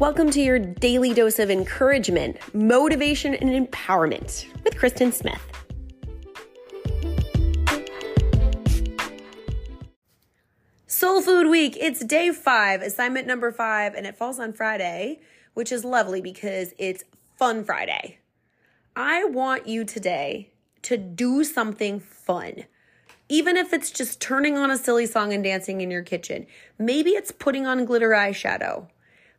Welcome to your daily dose of encouragement, motivation, and empowerment with Kristen Smith. Soul Food Week, it's day 5, assignment number 5, and it falls on Friday, which is lovely because it's Fun Friday. I want you today to do something fun. Even if it's just turning on a silly song and dancing in your kitchen. Maybe it's putting on glitter eyeshadow.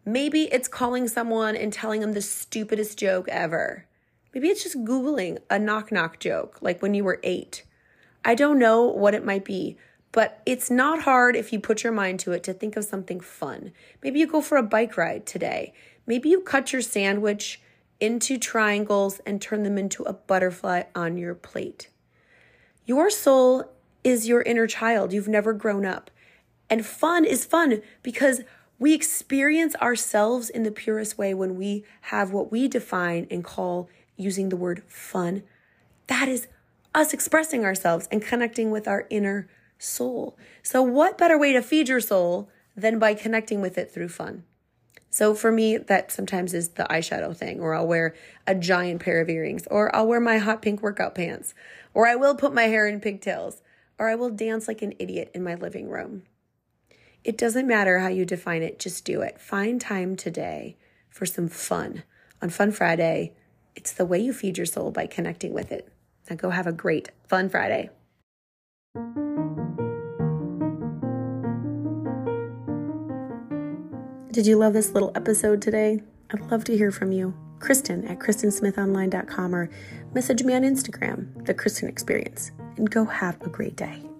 Maybe it's calling someone and telling them the stupidest joke ever. Maybe it's just Googling a knock-knock joke, like when you were 8. I don't know what it might be, but it's not hard if you put your mind to it to think of something fun. Maybe you go for a bike ride today. Maybe you cut your sandwich into triangles and turn them into a butterfly on your plate. Your soul is your inner child. You've never grown up. And fun is fun because we experience ourselves in the purest way when we have what we define and call, using the word fun. That is us expressing ourselves and connecting with our inner soul. So what better way to feed your soul than by connecting with it through fun? So for me, that sometimes is the eyeshadow thing, or I'll wear a giant pair of earrings, or I'll wear my hot pink workout pants, or I will put my hair in pigtails, or I will dance like an idiot in my living room. It doesn't matter how you define it, just do it. Find time today for some fun. On Fun Friday, it's the way you feed your soul by connecting with it. Now go have a great Fun Friday. Did you love this little episode today? I'd love to hear from you. Kristen at KristenSmithOnline.com, or message me on Instagram, The Kristen Experience, and go have a great day.